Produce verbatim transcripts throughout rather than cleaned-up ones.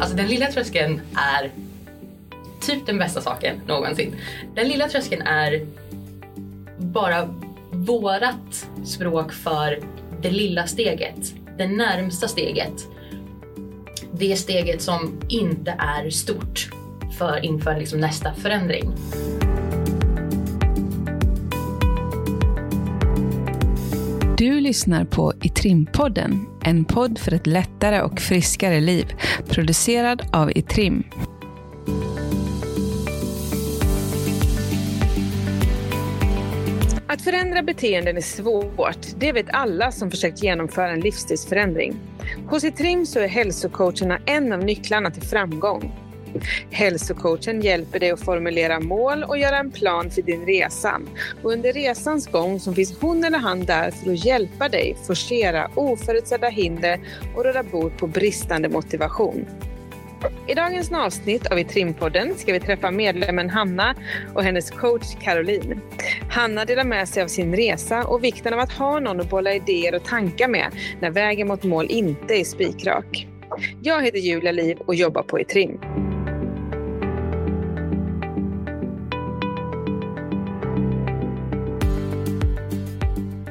Alltså den lilla tröskeln är typ den bästa saken någonsin. Den lilla tröskeln är bara vårat språk för det lilla steget. Det närmsta steget. Det steget som inte är stort för inför liksom nästa förändring. Du lyssnar på iTrim-podden, en podd för ett lättare och friskare liv, producerad av iTrim. Att förändra beteenden är svårt, det vet alla som försökt genomföra en livsstilsförändring. Hos iTrim så är hälsocoacherna en av nycklarna till framgång. Hälsocoachen hjälper dig att formulera mål och göra en plan för din resa. Och under resans gång så finns hon eller han där för att hjälpa dig forcera oförutsedda hinder och råda bot på bristande motivation. I dagens avsnitt av iTrim-podden ska vi träffa medlemmen Hanna och hennes coach Caroline. Hanna delar med sig av sin resa och vikten av att ha någon att bolla idéer och tankar med när vägen mot mål inte är spikrak. Jag heter Julia Liv och jobbar på iTrim.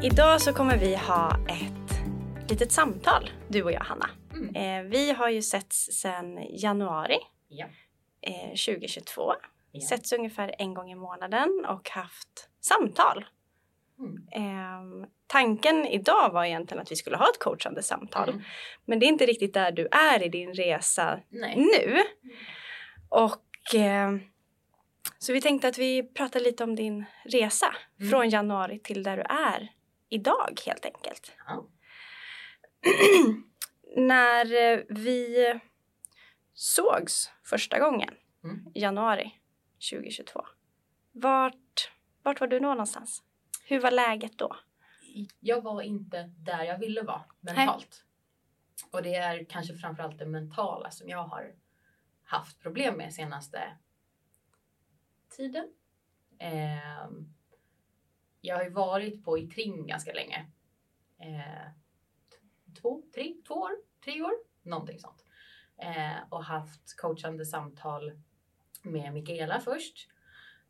Idag så kommer vi ha ett litet samtal, du och jag Hanna. Mm. Eh, vi har ju setts sedan januari ja. eh, tjugohundratjugotvå. Ja. Setts ungefär en gång i månaden och haft samtal. Mm. Eh, tanken idag var egentligen att vi skulle ha ett coachande samtal. Mm. Men det är inte riktigt där du är i din resa Nej. nu. Mm. Och... Eh, Så vi tänkte att vi pratar lite om din resa mm. från januari till där du är idag helt enkelt. Ja. När vi sågs första gången mm. januari tjugohundratjugotvå. Vart, vart var du då någonstans? Hur var läget då? Jag var inte där jag ville vara mentalt. Nej. Och det är kanske framförallt det mentala som jag har haft problem med senaste tiden. Eh, jag har ju varit på iTrim ganska länge. Eh, två, tre, två år, tre år, någonting sånt. Eh, och haft coachande samtal med Michaela först.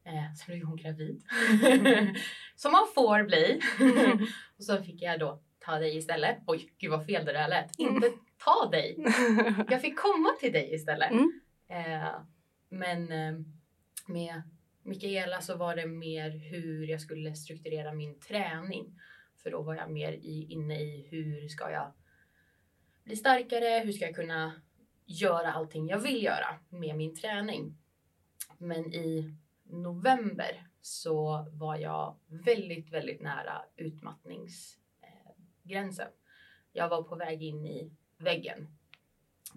Eh, så blev hon gravid. Som man får bli. Och så fick jag då ta dig istället. Oj, gud vad fel det där lät. Mm. Inte ta dig. Jag fick komma till dig istället. Mm. Eh, men eh, med Michaela så var det mer hur jag skulle strukturera min träning. För då var jag mer i, inne i hur ska jag bli starkare. Hur ska jag kunna göra allting jag vill göra med min träning. Men i november så var jag väldigt, väldigt nära utmattningsgränsen. Jag var på väg in i väggen.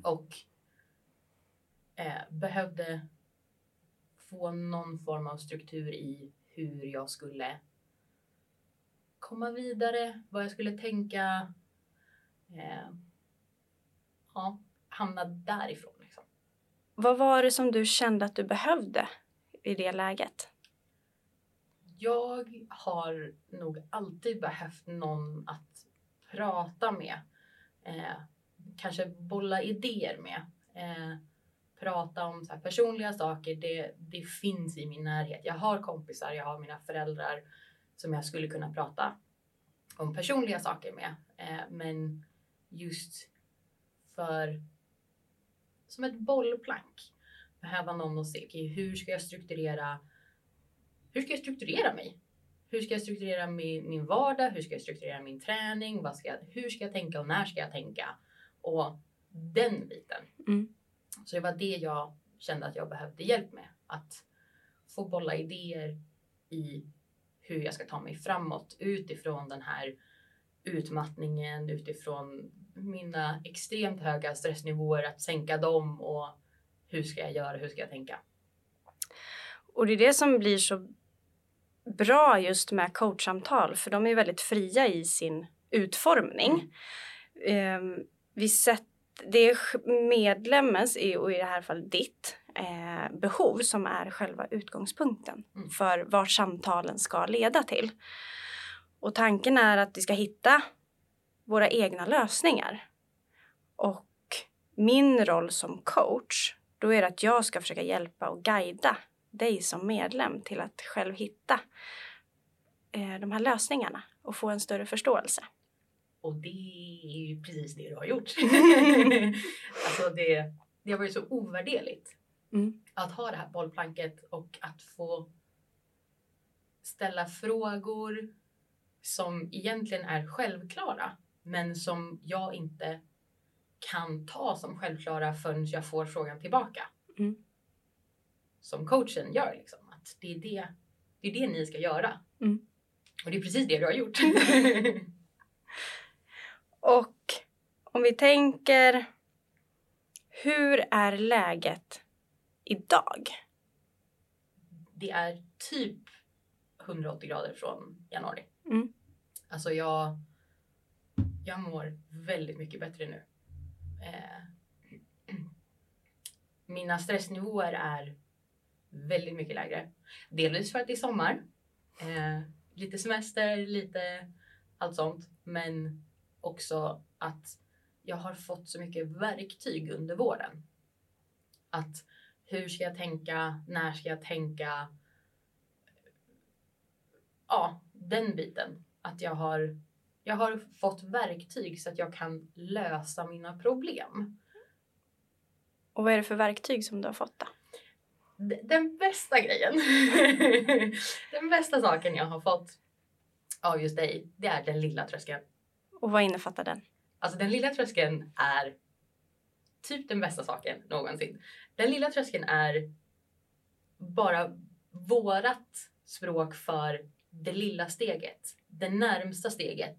Och eh, behövde... få någon form av struktur i hur jag skulle komma vidare. Vad jag skulle tänka. Eh, ja, hamna därifrån. Liksom. Vad var det som du kände att du behövde i det läget? Jag har nog alltid behövt någon att prata med. Eh, kanske bolla idéer med. Eh, Prata om så här personliga saker, det, det finns i min närhet. Jag har kompisar, jag har mina föräldrar som jag skulle kunna prata om personliga saker med. Eh, men just för, som ett bollplank, behöva någon att se. Okay, hur ska jag strukturera, hur ska jag strukturera mig? Hur ska jag strukturera min, min vardag? Hur ska jag strukturera min träning? Vad ska jag, hur ska jag tänka och när ska jag tänka? Och den biten. Mm. Så det var det jag kände att jag behövde hjälp med. Att få bolla idéer i hur jag ska ta mig framåt. Utifrån den här utmattningen. Utifrån mina extremt höga stressnivåer. Att sänka dem och hur ska jag göra, hur ska jag tänka. Och det är det som blir så bra just med coachsamtal. För de är väldigt fria i sin utformning. Mm. Vi sätter... Det är medlemmens, och i det här fallet ditt, eh, behov som är själva utgångspunkten mm. för vart samtalen ska leda till. Och tanken är att vi ska hitta våra egna lösningar och min roll som coach, då är det att jag ska försöka hjälpa och guida dig som medlem till att själv hitta eh, de här lösningarna och få en större förståelse. Och det är ju precis det du har gjort. Alltså det, det har varit så ovärderligt mm. att ha det här bollplanket och att få ställa frågor som egentligen är självklara men som jag inte kan ta som självklara förrän jag får frågan tillbaka. Mm. Som coachen gör liksom. Att det, är det, det är det ni ska göra. Mm. Och det är precis det du har gjort. Och om vi tänker, hur är läget idag? Det är typ hundraåttio grader från januari. Mm. Alltså jag, jag mår väldigt mycket bättre nu. Eh, mina stressnivåer är väldigt mycket lägre. Delvis för att det är sommar. Eh, lite semester, lite allt sånt. Men också att jag har fått så mycket verktyg under våren. Att hur ska jag tänka? När ska jag tänka? Ja, den biten. Att jag har, jag har fått verktyg så att jag kan lösa mina problem. Och vad är det för verktyg som du har fått då? Den bästa grejen. Den bästa saken jag har fått av just dig, det är den lilla tröskeln. Och vad innefattar den? Alltså den lilla tröskeln är typ den bästa saken någonsin. Den lilla tröskeln är bara vårat språk för det lilla steget. Det närmsta steget.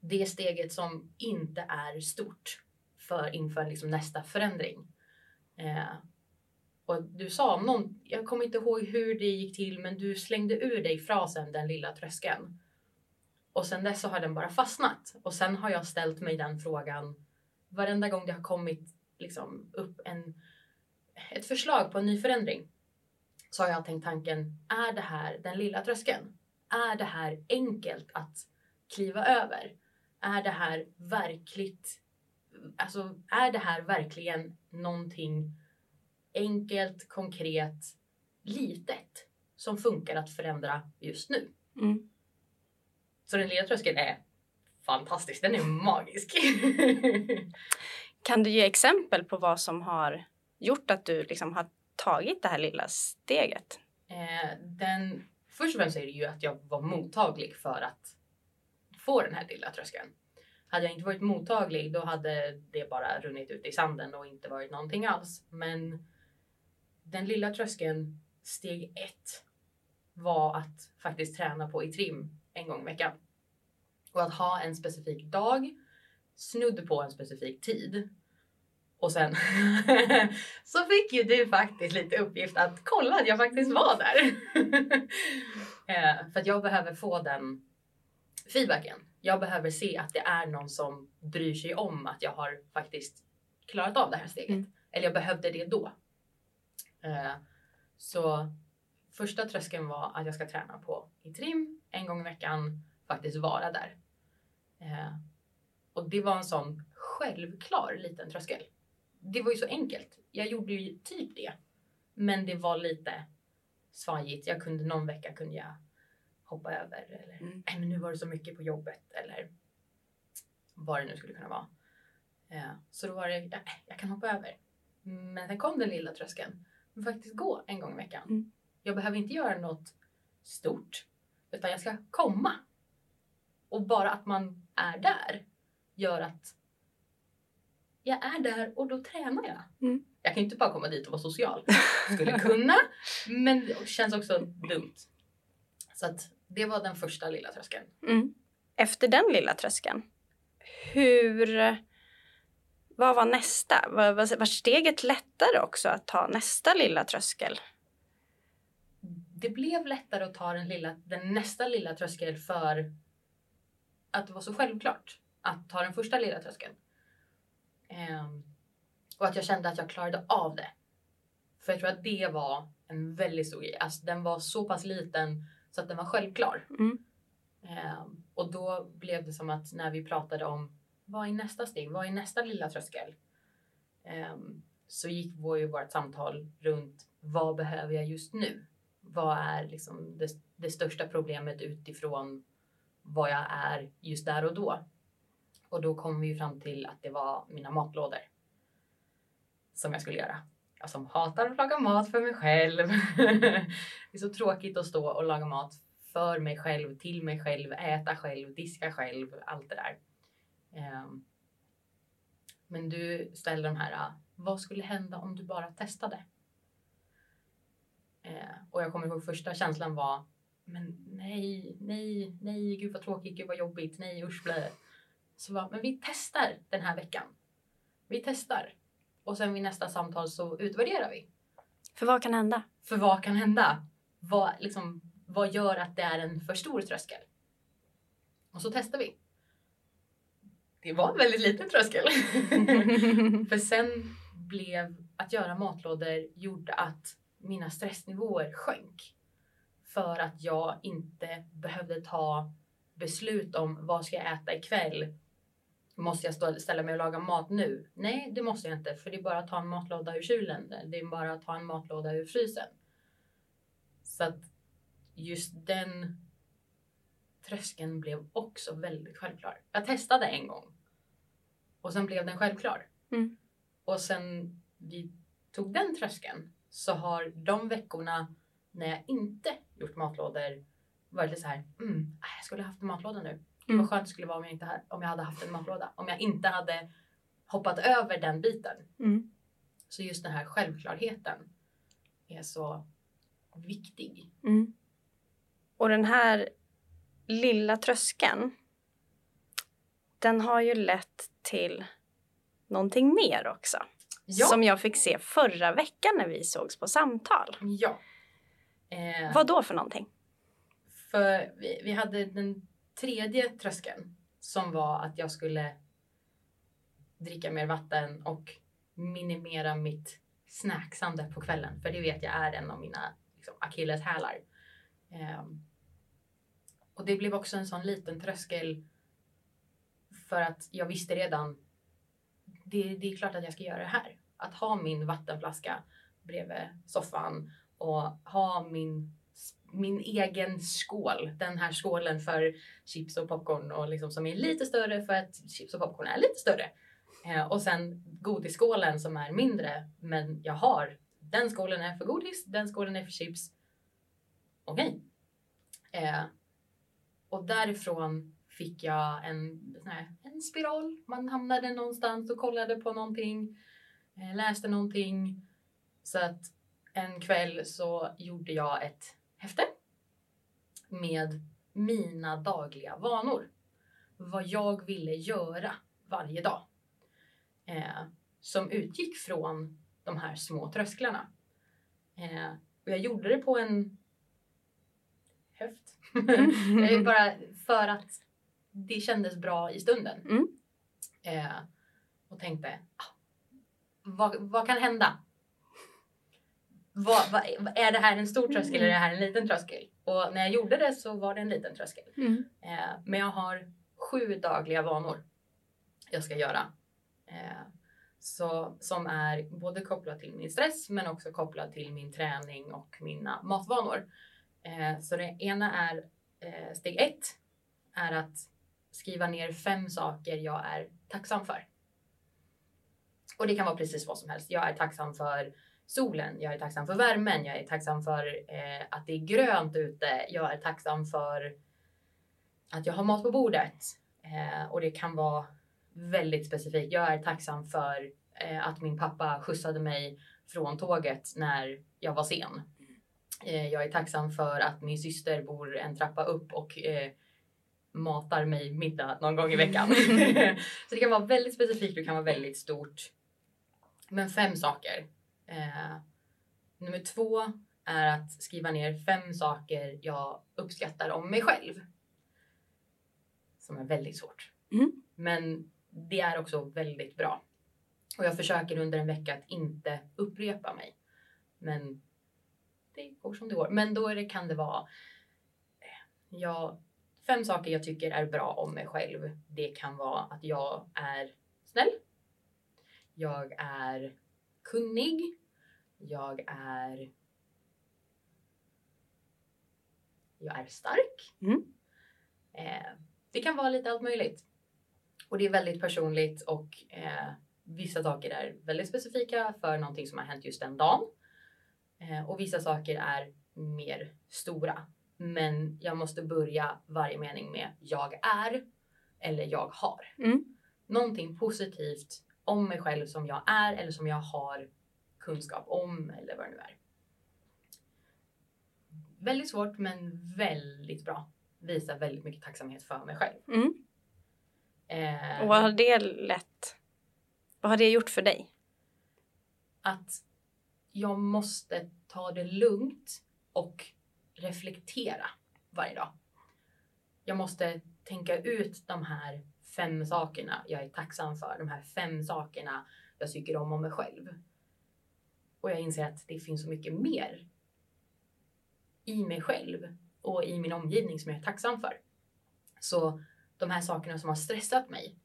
Det steget som inte är stort för inför liksom nästa förändring. Eh, och du sa om någon, jag kommer inte ihåg hur det gick till, men du slängde ur dig frasen den lilla tröskeln. Och sen dess så har den bara fastnat. Och sen har jag ställt mig den frågan varenda gång det har kommit liksom upp en, ett förslag på en ny förändring. Så har jag tänkt tanken, är det här den lilla tröskeln? Är det här enkelt att kliva över? Är det här verkligt, alltså är det här verkligen någonting enkelt, konkret, litet som funkar att förändra just nu? Mm. Så den lilla tröskeln är fantastisk. Den är magisk. Kan du ge exempel på vad som har gjort att du liksom har tagit det här lilla steget? Eh, den, först och främst är det ju att jag var mottaglig för att få den här lilla tröskeln. Hade jag inte varit mottaglig, då hade det bara runnit ut i sanden och inte varit någonting alls. Men den lilla tröskeln, steg ett, var att faktiskt träna på iTrim en gång i veckan. Och att ha en specifik dag, snudd på en specifik tid. Och sen så fick ju du faktiskt lite uppgift att kolla att jag faktiskt var där. eh, för att jag behöver få den feedbacken. Jag behöver se att det är någon som bryr sig om att jag har faktiskt klarat av det här steget. Mm. Eller jag behövde det då. Eh, så första tröskeln var att jag ska träna på iTrim en gång i veckan, faktiskt vara där. Eh, och det var en sån självklar liten tröskel. Det var ju så enkelt. Jag gjorde ju typ det. Men det var lite svajigt. Jag kunde någon vecka kunde jag hoppa över. Eller mm. nej, men nu var det så mycket på jobbet. Eller vad det nu skulle kunna vara. Eh, så då var det, nej, jag kan hoppa över. Men sen kom den lilla tröskeln. Men faktiskt gå en gång i veckan. Mm. Jag behöver inte göra något stort, utan jag ska komma. Och bara att man är där gör att jag är där och då tränar jag. Mm. Jag kan inte bara komma dit och vara social. Skulle kunna, men det känns också dumt. Så att det var den första lilla tröskeln. Mm. Efter den lilla tröskeln, hur, vad var nästa? Var, var steget lättare också att ta nästa lilla tröskel? Det blev lättare att ta den, lilla, den nästa lilla tröskeln för att det var så självklart att ta den första lilla tröskeln. Um, och att jag kände att jag klarade av det. För jag tror att det var en väldigt stor grej. Alltså den var så pass liten så att den var självklar. Mm. Um, och då blev det som att när vi pratade om vad är nästa steg, vad är nästa lilla tröskel? um, så gick vår, ju vårt samtal runt vad behöver jag just nu? Vad är liksom det, det största problemet utifrån vad jag är just där och då? Och då kom vi ju fram till att det var mina matlådor som jag skulle göra. Jag som hatar att laga mat för mig själv. Det är så tråkigt att stå och laga mat för mig själv, till mig själv, äta själv, diska själv, allt det där. Men du ställde de här, vad skulle hända om du bara testade? Och jag kommer ihåg första känslan var, men nej, nej, nej, gud vad tråkigt, gud vad jobbigt, nej, usch blä. Så var, men vi testar den här veckan. Vi testar. Och sen vid nästa samtal så utvärderar vi. För vad kan hända? För vad kan hända? Vad, liksom, vad gör att det är en för stor tröskel? Och så testar vi. Det var en väldigt liten tröskel. För sen blev att göra matlådor gjorde att mina stressnivåer sjönk. För att jag inte behövde ta beslut om vad ska jag äta ikväll. Måste jag stå, ställa mig och laga mat nu? Nej, det måste jag inte. För det är bara att ta en matlåda ur kylen. Det är bara att ta en matlåda ur frysen. Så att just den tröskeln blev också väldigt självklar. Jag testade en gång. Och sen blev den självklar. Mm. Och sen vi tog den tröskeln. Så har de veckorna när jag inte gjort matlådor varit lite så här. Mm, jag skulle haft en matlåda nu. Mm. Vad skönt det skulle vara om jag, inte hade, om jag hade haft en matlåda. Om jag inte hade hoppat över den biten. Mm. Så just den här självklarheten är så viktig. Mm. Och den här lilla tröskeln, den har ju lett till någonting mer också. Ja. Som jag fick se förra veckan när vi sågs på samtal. Ja. Eh, Vad då för någonting? För vi, vi hade den tredje tröskeln som var att jag skulle dricka mer vatten och minimera mitt snacksande på kvällen. För det vet jag är en av mina liksom, akilleshälar. Um, och det blev också en sån liten tröskel för att jag visste redan det, det är klart att jag ska göra det här. Att ha min vattenflaska bredvid soffan och ha min Min egen skål. Den här skålen för chips och popcorn. Och liksom som är lite större för att chips och popcorn är lite större. Eh, och sen godisskålen som är mindre. Men jag har. Den skålen är för godis. Den skålen är för chips. Okej. Okay. Eh, och därifrån fick jag en, nej, en spiral. Man hamnade någonstans och kollade på någonting. Eh, läste någonting. Så att en kväll så gjorde jag ett häfte med mina dagliga vanor. Vad jag ville göra varje dag. Eh, som utgick från de här små trösklarna. Eh, och jag gjorde det på en höft. eh, bara för att det kändes bra i stunden. Mm. Eh, och tänkte, ah, vad, vad kan hända? Vad, vad, är det här en stor tröskel eller är det här en liten tröskel? Och när jag gjorde det så var det en liten tröskel. Mm. Eh, men jag har sju dagliga vanor jag ska göra. Eh, så, som är både kopplat till min stress men också kopplat till min träning och mina matvanor. Eh, så det ena är eh, steg ett är att skriva ner fem saker jag är tacksam för. Och det kan vara precis vad som helst. Jag är tacksam för solen, jag är tacksam för värmen, jag är tacksam för eh, att det är grönt ute, jag är tacksam för att jag har mat på bordet. Eh, och det kan vara väldigt specifikt. Jag är tacksam för eh, att min pappa skjutsade mig från tåget när jag var sen. Eh, jag är tacksam för att min syster bor en trappa upp och eh, matar mig middag någon gång i veckan. Så det kan vara väldigt specifikt, det kan vara väldigt stort. Men fem saker. Eh, nummer två är att skriva ner fem saker jag uppskattar om mig själv. Som är väldigt svårt. Mm. Men det är också väldigt bra. Och jag försöker under en vecka att inte upprepa mig. Men det går som det går. Men då är det, kan det vara eh, jag, fem saker jag tycker är bra om mig själv. Det kan vara att jag är snäll. Jag är kunnig. Jag är... Jag är stark. Mm. Eh, det kan vara lite allt möjligt. Och det är väldigt personligt. Och eh, vissa saker är väldigt specifika för någonting som har hänt just den dagen. Eh, och vissa saker är mer stora. Men jag måste börja varje mening med jag är eller jag har. Mm. Någonting positivt om mig själv som jag är eller som jag har kunskap om eller vad det nu är. Väldigt svårt men väldigt bra. Visar väldigt mycket tacksamhet för mig själv. Mm. Eh, och vad har det lett? Vad har det gjort för dig? Att jag måste ta det lugnt och reflektera varje dag. Jag måste tänka ut de här fem sakerna jag är tacksam för. De här fem sakerna jag tycker om om mig själv. Och jag inser att det finns så mycket mer i mig själv och i min omgivning som jag är tacksam för. Så de här sakerna som har stressat mig,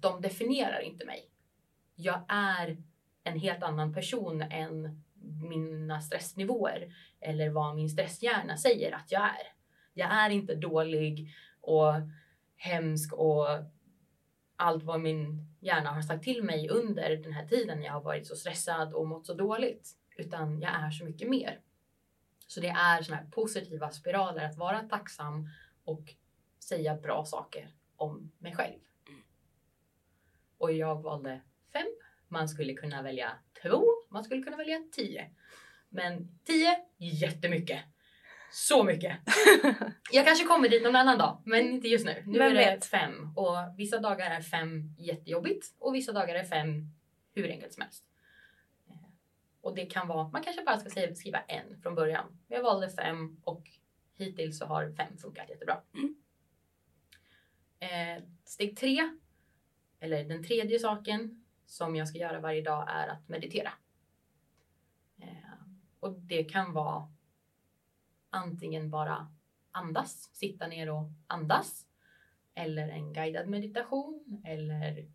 de definierar inte mig. Jag är en helt annan person än mina stressnivåer eller vad min stresshjärna säger att jag är. Jag är inte dålig och hemsk och allt vad min hjärna har sagt till mig under den här tiden jag har varit så stressad och mått så dåligt. Utan jag är så mycket mer. Så det är såna här positiva spiraler att vara tacksam och säga bra saker om mig själv. Och jag valde fem. Man skulle kunna välja två. Man skulle kunna välja tio. Men tio, jättemycket. Så mycket. Jag kanske kommer dit någon annan dag. Men inte just nu. Nu men är det vet. fem. Och vissa dagar är fem jättejobbigt. Och vissa dagar är fem hur enkelt som helst. Och det kan vara... Man kanske bara ska skriva en från början. Jag valde fem. Och hittills så har fem funkat jättebra. Mm. Eh, steg tre. Eller den tredje saken som jag ska göra varje dag är att meditera. Eh, och det kan vara antingen bara andas, sitta ner och andas. Eller en guidad meditation eller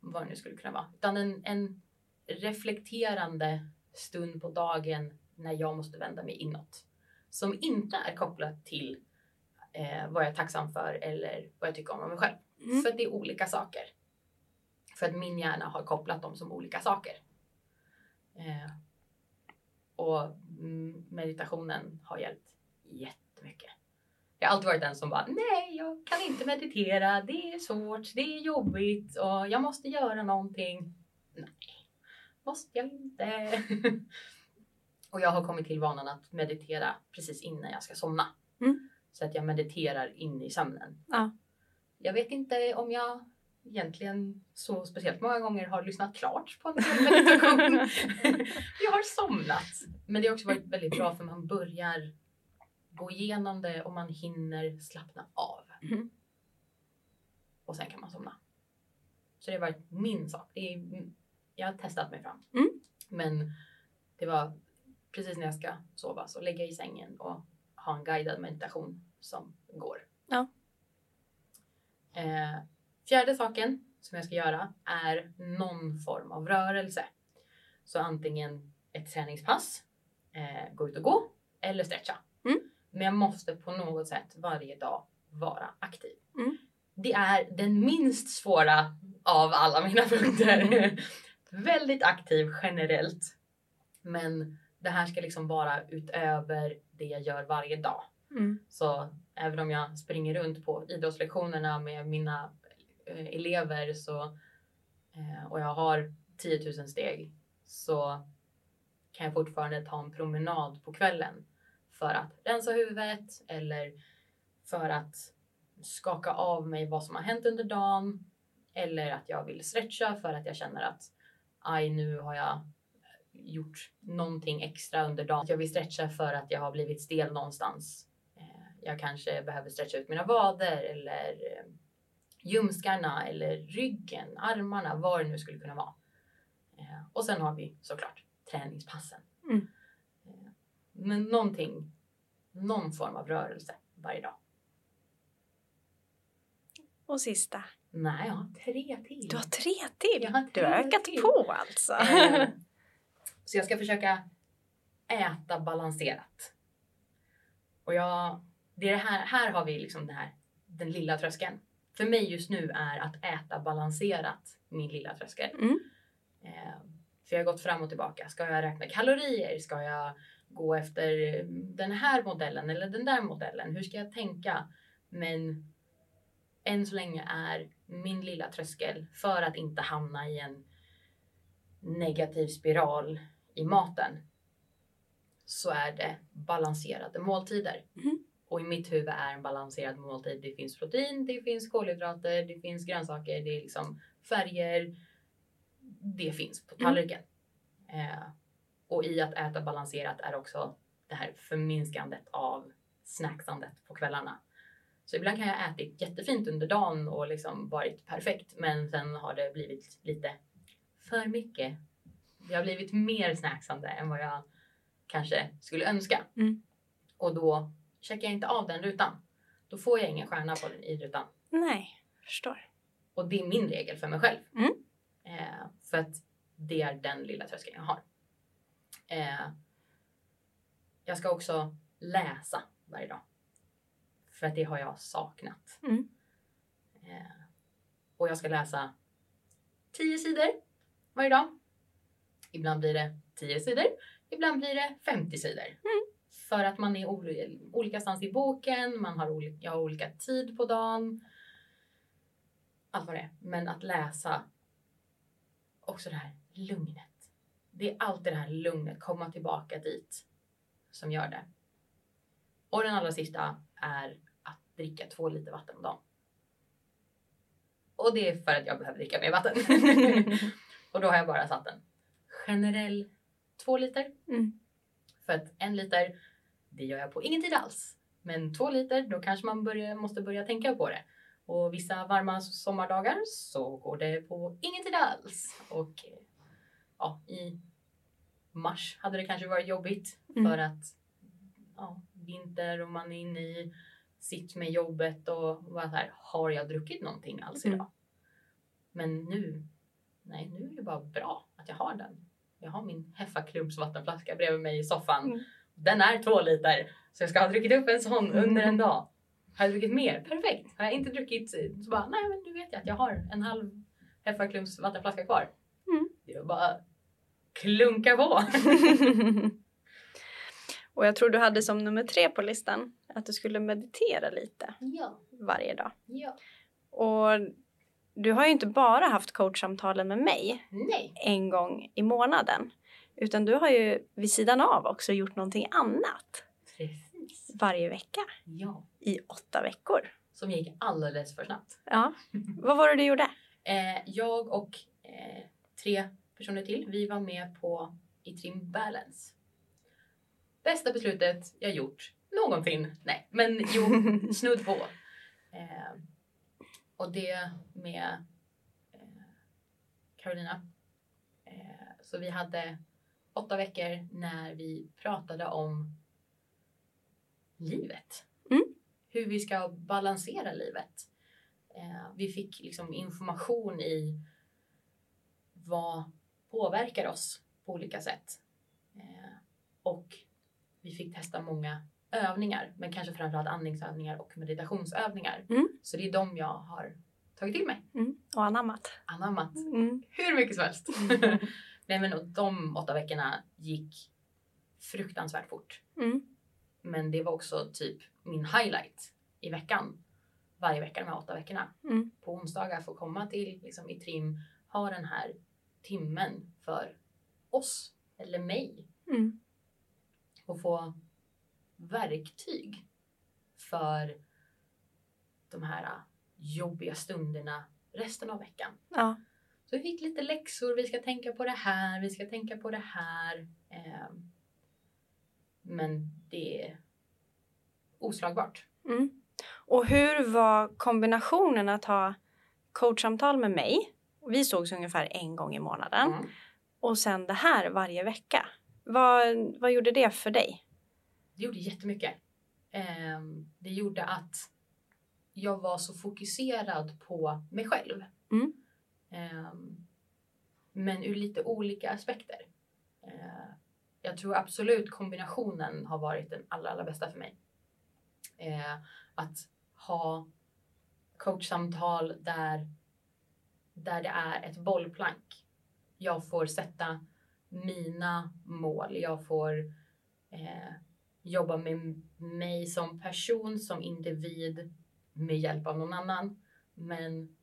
vad det nu skulle kunna vara. Utan en, en reflekterande stund på dagen när jag måste vända mig inåt. Som inte är kopplat till eh, vad jag är tacksam för eller vad jag tycker om mig själv. Mm. För det är olika saker. För att min hjärna har kopplat dem som olika saker. Eh, och meditationen har hjälpt jättemycket. Jag har alltid varit den som bara, nej jag kan inte meditera. Det är svårt, det är jobbigt och jag måste göra någonting. Nej, måste jag inte. Och jag har kommit till vanan att meditera precis innan jag ska somna. Mm. Så att jag mediterar in i sömnen. Ja. Jag vet inte om jag... egentligen så speciellt många gånger har lyssnat klart på en meditation. Jag har somnat. Men det har också varit väldigt bra för man börjar gå igenom det och man hinner slappna av. Mm. Och sen kan man somna. Så det har varit min sak. Det är, jag har testat mig fram. Mm. Men det var precis när jag ska sova så lägga i sängen och ha en guidad meditation som går. Ja. Eh, Fjärde saken som jag ska göra är någon form av rörelse. Så antingen ett träningspass, eh, gå ut och gå eller stretcha. Mm. Men jag måste på något sätt varje dag vara aktiv. Mm. Det är den minst svåra av alla mina punkter. Väldigt aktiv generellt. Men det här ska liksom vara utöver det jag gör varje dag. Mm. Så även om jag springer runt på idrottslektionerna med mina... elever så, och jag har tio tusen steg så kan jag fortfarande ta en promenad på kvällen för att rensa huvudet eller för att skaka av mig vad som har hänt under dagen eller att jag vill stretcha för att jag känner att aj, nu har jag gjort någonting extra under dagen. Jag vill stretcha för att jag har blivit stel någonstans. Jag kanske behöver stretcha ut mina vader eller ljumskarna eller ryggen, armarna, vad det nu skulle kunna vara. Eh, och sen har vi såklart träningspassen. Mm. Eh, men någonting, någon form av rörelse varje dag. Och sista, Nej, jag har tre till. Du har tre till? Jag har tre du har ökat till. På alltså. Eh, så jag ska försöka äta balanserat. Och jag, det är det här, här har vi liksom den, här, den lilla tröskeln. För mig just nu är att äta balanserat min lilla tröskel. Mm. Eh, för jag har gått fram och tillbaka. Ska jag räkna kalorier? Ska jag gå efter den här modellen eller den där modellen? Hur ska jag tänka? Men än så länge är min lilla tröskel för att inte hamna i en negativ spiral i maten, så är det balanserade måltider. Mm. Och i mitt huvud är en balanserad måltid. Det finns protein, det finns kolhydrater, det finns grönsaker, det är liksom färger. Det finns på tallriken. Mm. Eh, och i att äta balanserat är också det här förminskandet av snacksandet på kvällarna. Så ibland kan jag ätit jättefint under dagen och liksom varit perfekt. Men sen har det blivit lite för mycket. Jag har blivit mer snacksande än vad jag kanske skulle önska. Mm. Och då checkar jag inte av den rutan. Då får jag ingen stjärna på den i rutan. Nej, förstår. Och det är min regel för mig själv. Mm. Eh, för att det är den lilla tröskeln jag har. Eh, jag ska också läsa varje dag. För att det har jag saknat. Mm. Eh, och jag ska läsa tio sidor varje dag. Ibland blir det tio sidor. Ibland blir det femtio sidor. Mm. För att man är ol- olika stans i boken. Man har, ol- jag har olika tid på dagen. Allt vad det är. Men att läsa. Också det här lugnet. Det är alltid det här lugnet. Komma tillbaka dit. Som gör det. Och den allra sista är att dricka två liter vatten om dagen. Och det är för att jag behöver dricka mer vatten. Och då har jag bara satt en generell två liter. Mm. För att en liter, det gör jag på ingen tid alls. Men två liter, då kanske man börja, måste börja tänka på det. Och vissa varma sommardagar så går det på ingen tid alls. Och ja, i mars hade det kanske varit jobbigt. Mm. För att ja, vinter och man är inne i sitt med jobbet och vad här, har jag druckit någonting alls idag? Mm. Men nu, nej nu är det bara bra att jag har den. Jag har min Heffaklumps vattenflaska bredvid mig i soffan. Mm. Den är två liter. Så jag ska ha druckit upp en sån under en dag. Har jag druckit mer? Perfekt. Har jag inte druckit så bara, nej men nu vet jag att jag har en halv Heffaklumps vattenflaska kvar. Mm. Jag bara klunka på. Och jag tror du hade som nummer tre på listan att du skulle meditera lite ja. varje dag. Ja. Och du har ju inte bara haft coachsamtalen med mig Nej. en gång i månaden. Utan du har ju vid sidan av också gjort någonting annat. Precis. Varje vecka. Ja. I åtta veckor. Som gick alldeles för snabbt. Ja. Vad var det du gjorde? Eh, jag och eh, tre personer till. Vi var med på iTrim Balance. Bästa beslutet jag gjort. Någonting. Nej, men jo, snudd på. Eh, och det med eh, Carolina. Eh, så vi hade åtta veckor när vi pratade om livet. Mm. Hur vi ska balansera livet. Eh, vi fick liksom information i vad påverkar oss på olika sätt. Eh, och vi fick testa många övningar. Men kanske framförallt andningsövningar och meditationsövningar. Mm. Så det är de jag har tagit till mig. Mm. Och anammat. Anammat. Mm. Hur mycket som helst. Mm. Nej, men de åtta veckorna gick fruktansvärt fort. Mm. Men det var också typ min highlight i veckan. Varje vecka de här åtta veckorna. Mm. På onsdagar får komma till liksom, iTrim. Ha den här timmen för oss. Eller mig. Mm. Och få verktyg för de här jobbiga stunderna resten av veckan. Ja. Så vi fick lite läxor. Vi ska tänka på det här. Vi ska tänka på det här. Men det är oslagbart. Mm. Och hur var kombinationen att ha coachsamtal med mig? Vi sågs ungefär en gång i månaden. Mm. Och sen det här varje vecka. Vad, vad gjorde det för dig? Det gjorde jättemycket. Eh, det gjorde att jag var så fokuserad på mig själv. Mm. Um, men ur lite olika aspekter. Uh, jag tror absolut kombinationen har varit den allra, allra bästa för mig. Uh, att ha coachsamtal där, där det är ett bollplank. Jag får sätta mina mål. Jag får eh, jobba med mig som person, som individ, med hjälp av någon annan. Men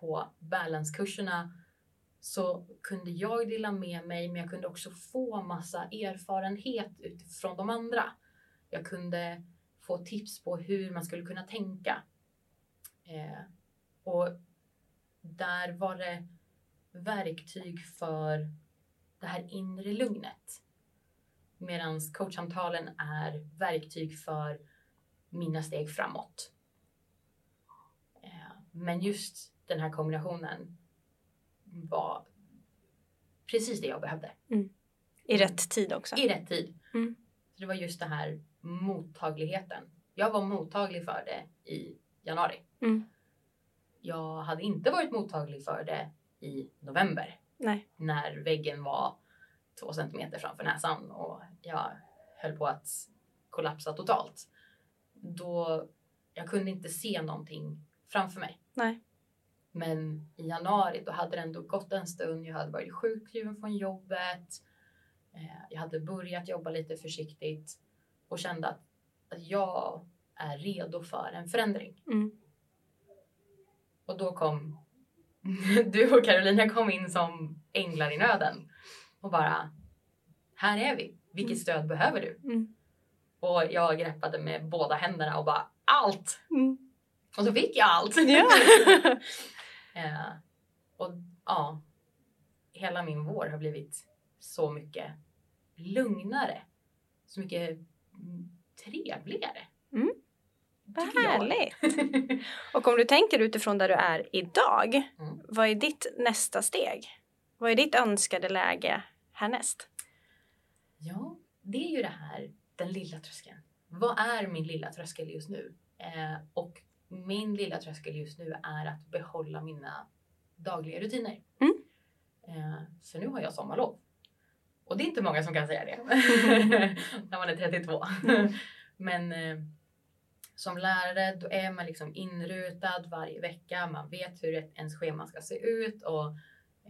på balanskurserna så kunde jag dela med mig, men jag kunde också få massa erfarenhet utifrån de andra. Jag kunde få tips på hur man skulle kunna tänka. Eh, och där var det verktyg för det här inre lugnet. Medan coachsamtalen är verktyg för mina steg framåt. Men just den här kombinationen var precis det jag behövde. Mm. I rätt tid också. I rätt tid. Mm. Så det var just den här mottagligheten. Jag var mottaglig för det i januari. Mm. Jag hade inte varit mottaglig för det i november. Nej. När väggen var två centimeter framför näsan och jag höll på att kollapsa totalt. Då jag kunde inte se någonting framför mig. Nej. Men i januari då hade det ändå gått en stund. Jag hade varit sjukskriven från jobbet. Jag hade börjat jobba lite försiktigt. Och kände att, att jag är redo för en förändring. Mm. Och då kom... Du och Carolina kom in som änglar i nöden. Och bara, här är vi. Vilket stöd behöver du? Mm. Och jag greppade med båda händerna och bara, allt! Mm. Och så fick jag allt. Ja. eh, och ja, hela min vår har blivit så mycket lugnare. Så mycket trevligare. Mm. Vad härligt. Och om du tänker utifrån där du är idag. Mm. Vad är ditt nästa steg? Vad är ditt önskade läge härnäst? Ja, det är ju det här. Den lilla tröskeln. Vad är min lilla tröskel just nu? Eh, och min lilla tröskel just nu är att behålla mina dagliga rutiner. Mm. Eh, så nu har jag sommarlov. Och det är inte många som kan säga det. När man är trettiotvå. Mm. Men... Eh, som lärare då är man liksom inrutad varje vecka. Man vet hur ens schema ska se ut. Och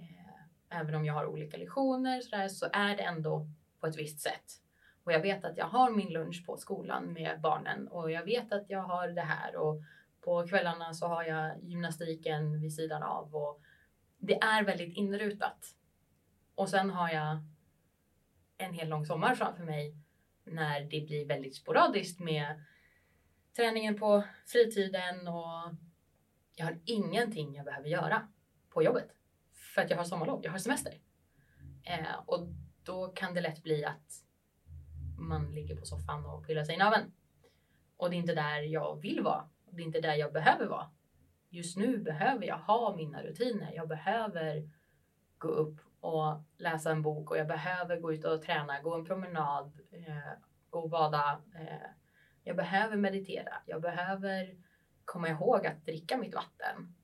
eh, även om jag har olika lektioner så, där, så är det ändå på ett visst sätt. Och jag vet att jag har min lunch på skolan med barnen. Och jag vet att jag har det här. Och på kvällarna så har jag gymnastiken vid sidan av. Och det är väldigt inrutat. Och sen har jag en hel lång sommar framför mig. När det blir väldigt sporadiskt med... träningen på fritiden och jag har ingenting jag behöver göra på jobbet. För att jag har sommarlov, jag har semester. Eh, och då kan det lätt bli att man ligger på soffan och pillar sig i naveln. Och det är inte där jag vill vara. Det är inte där jag behöver vara. Just nu behöver jag ha mina rutiner. Jag behöver gå upp och läsa en bok. Och jag behöver gå ut och träna, gå en promenad, eh, gå och bada. Eh, Jag behöver meditera. Jag behöver komma ihåg att dricka mitt vatten.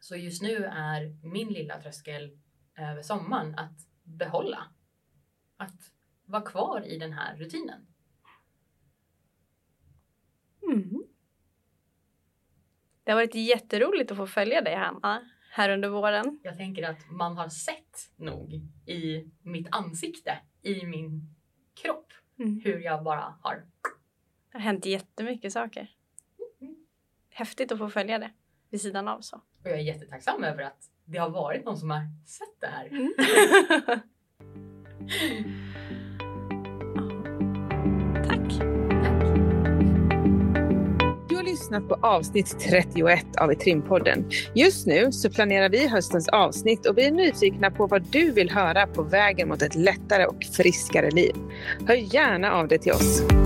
Så just nu är min lilla tröskel över sommaren att behålla. Att vara kvar i den här rutinen. Mm. Det har varit jätteroligt att få följa dig, Hanna, här under våren. Jag tänker att man har sett nog i mitt ansikte, i min kropp, mm. hur jag bara har... Det har hänt jättemycket saker. Häftigt att få följa det vid sidan av så. Och jag är jättetacksam över att det har varit någon som har sett det här. Mm. Tack. Tack. Du har lyssnat på avsnitt trettioett av iTrim-podden. Just nu så planerar vi höstens avsnitt och vi är nyfikna på vad du vill höra på vägen mot ett lättare och friskare liv. Hör gärna av dig till oss.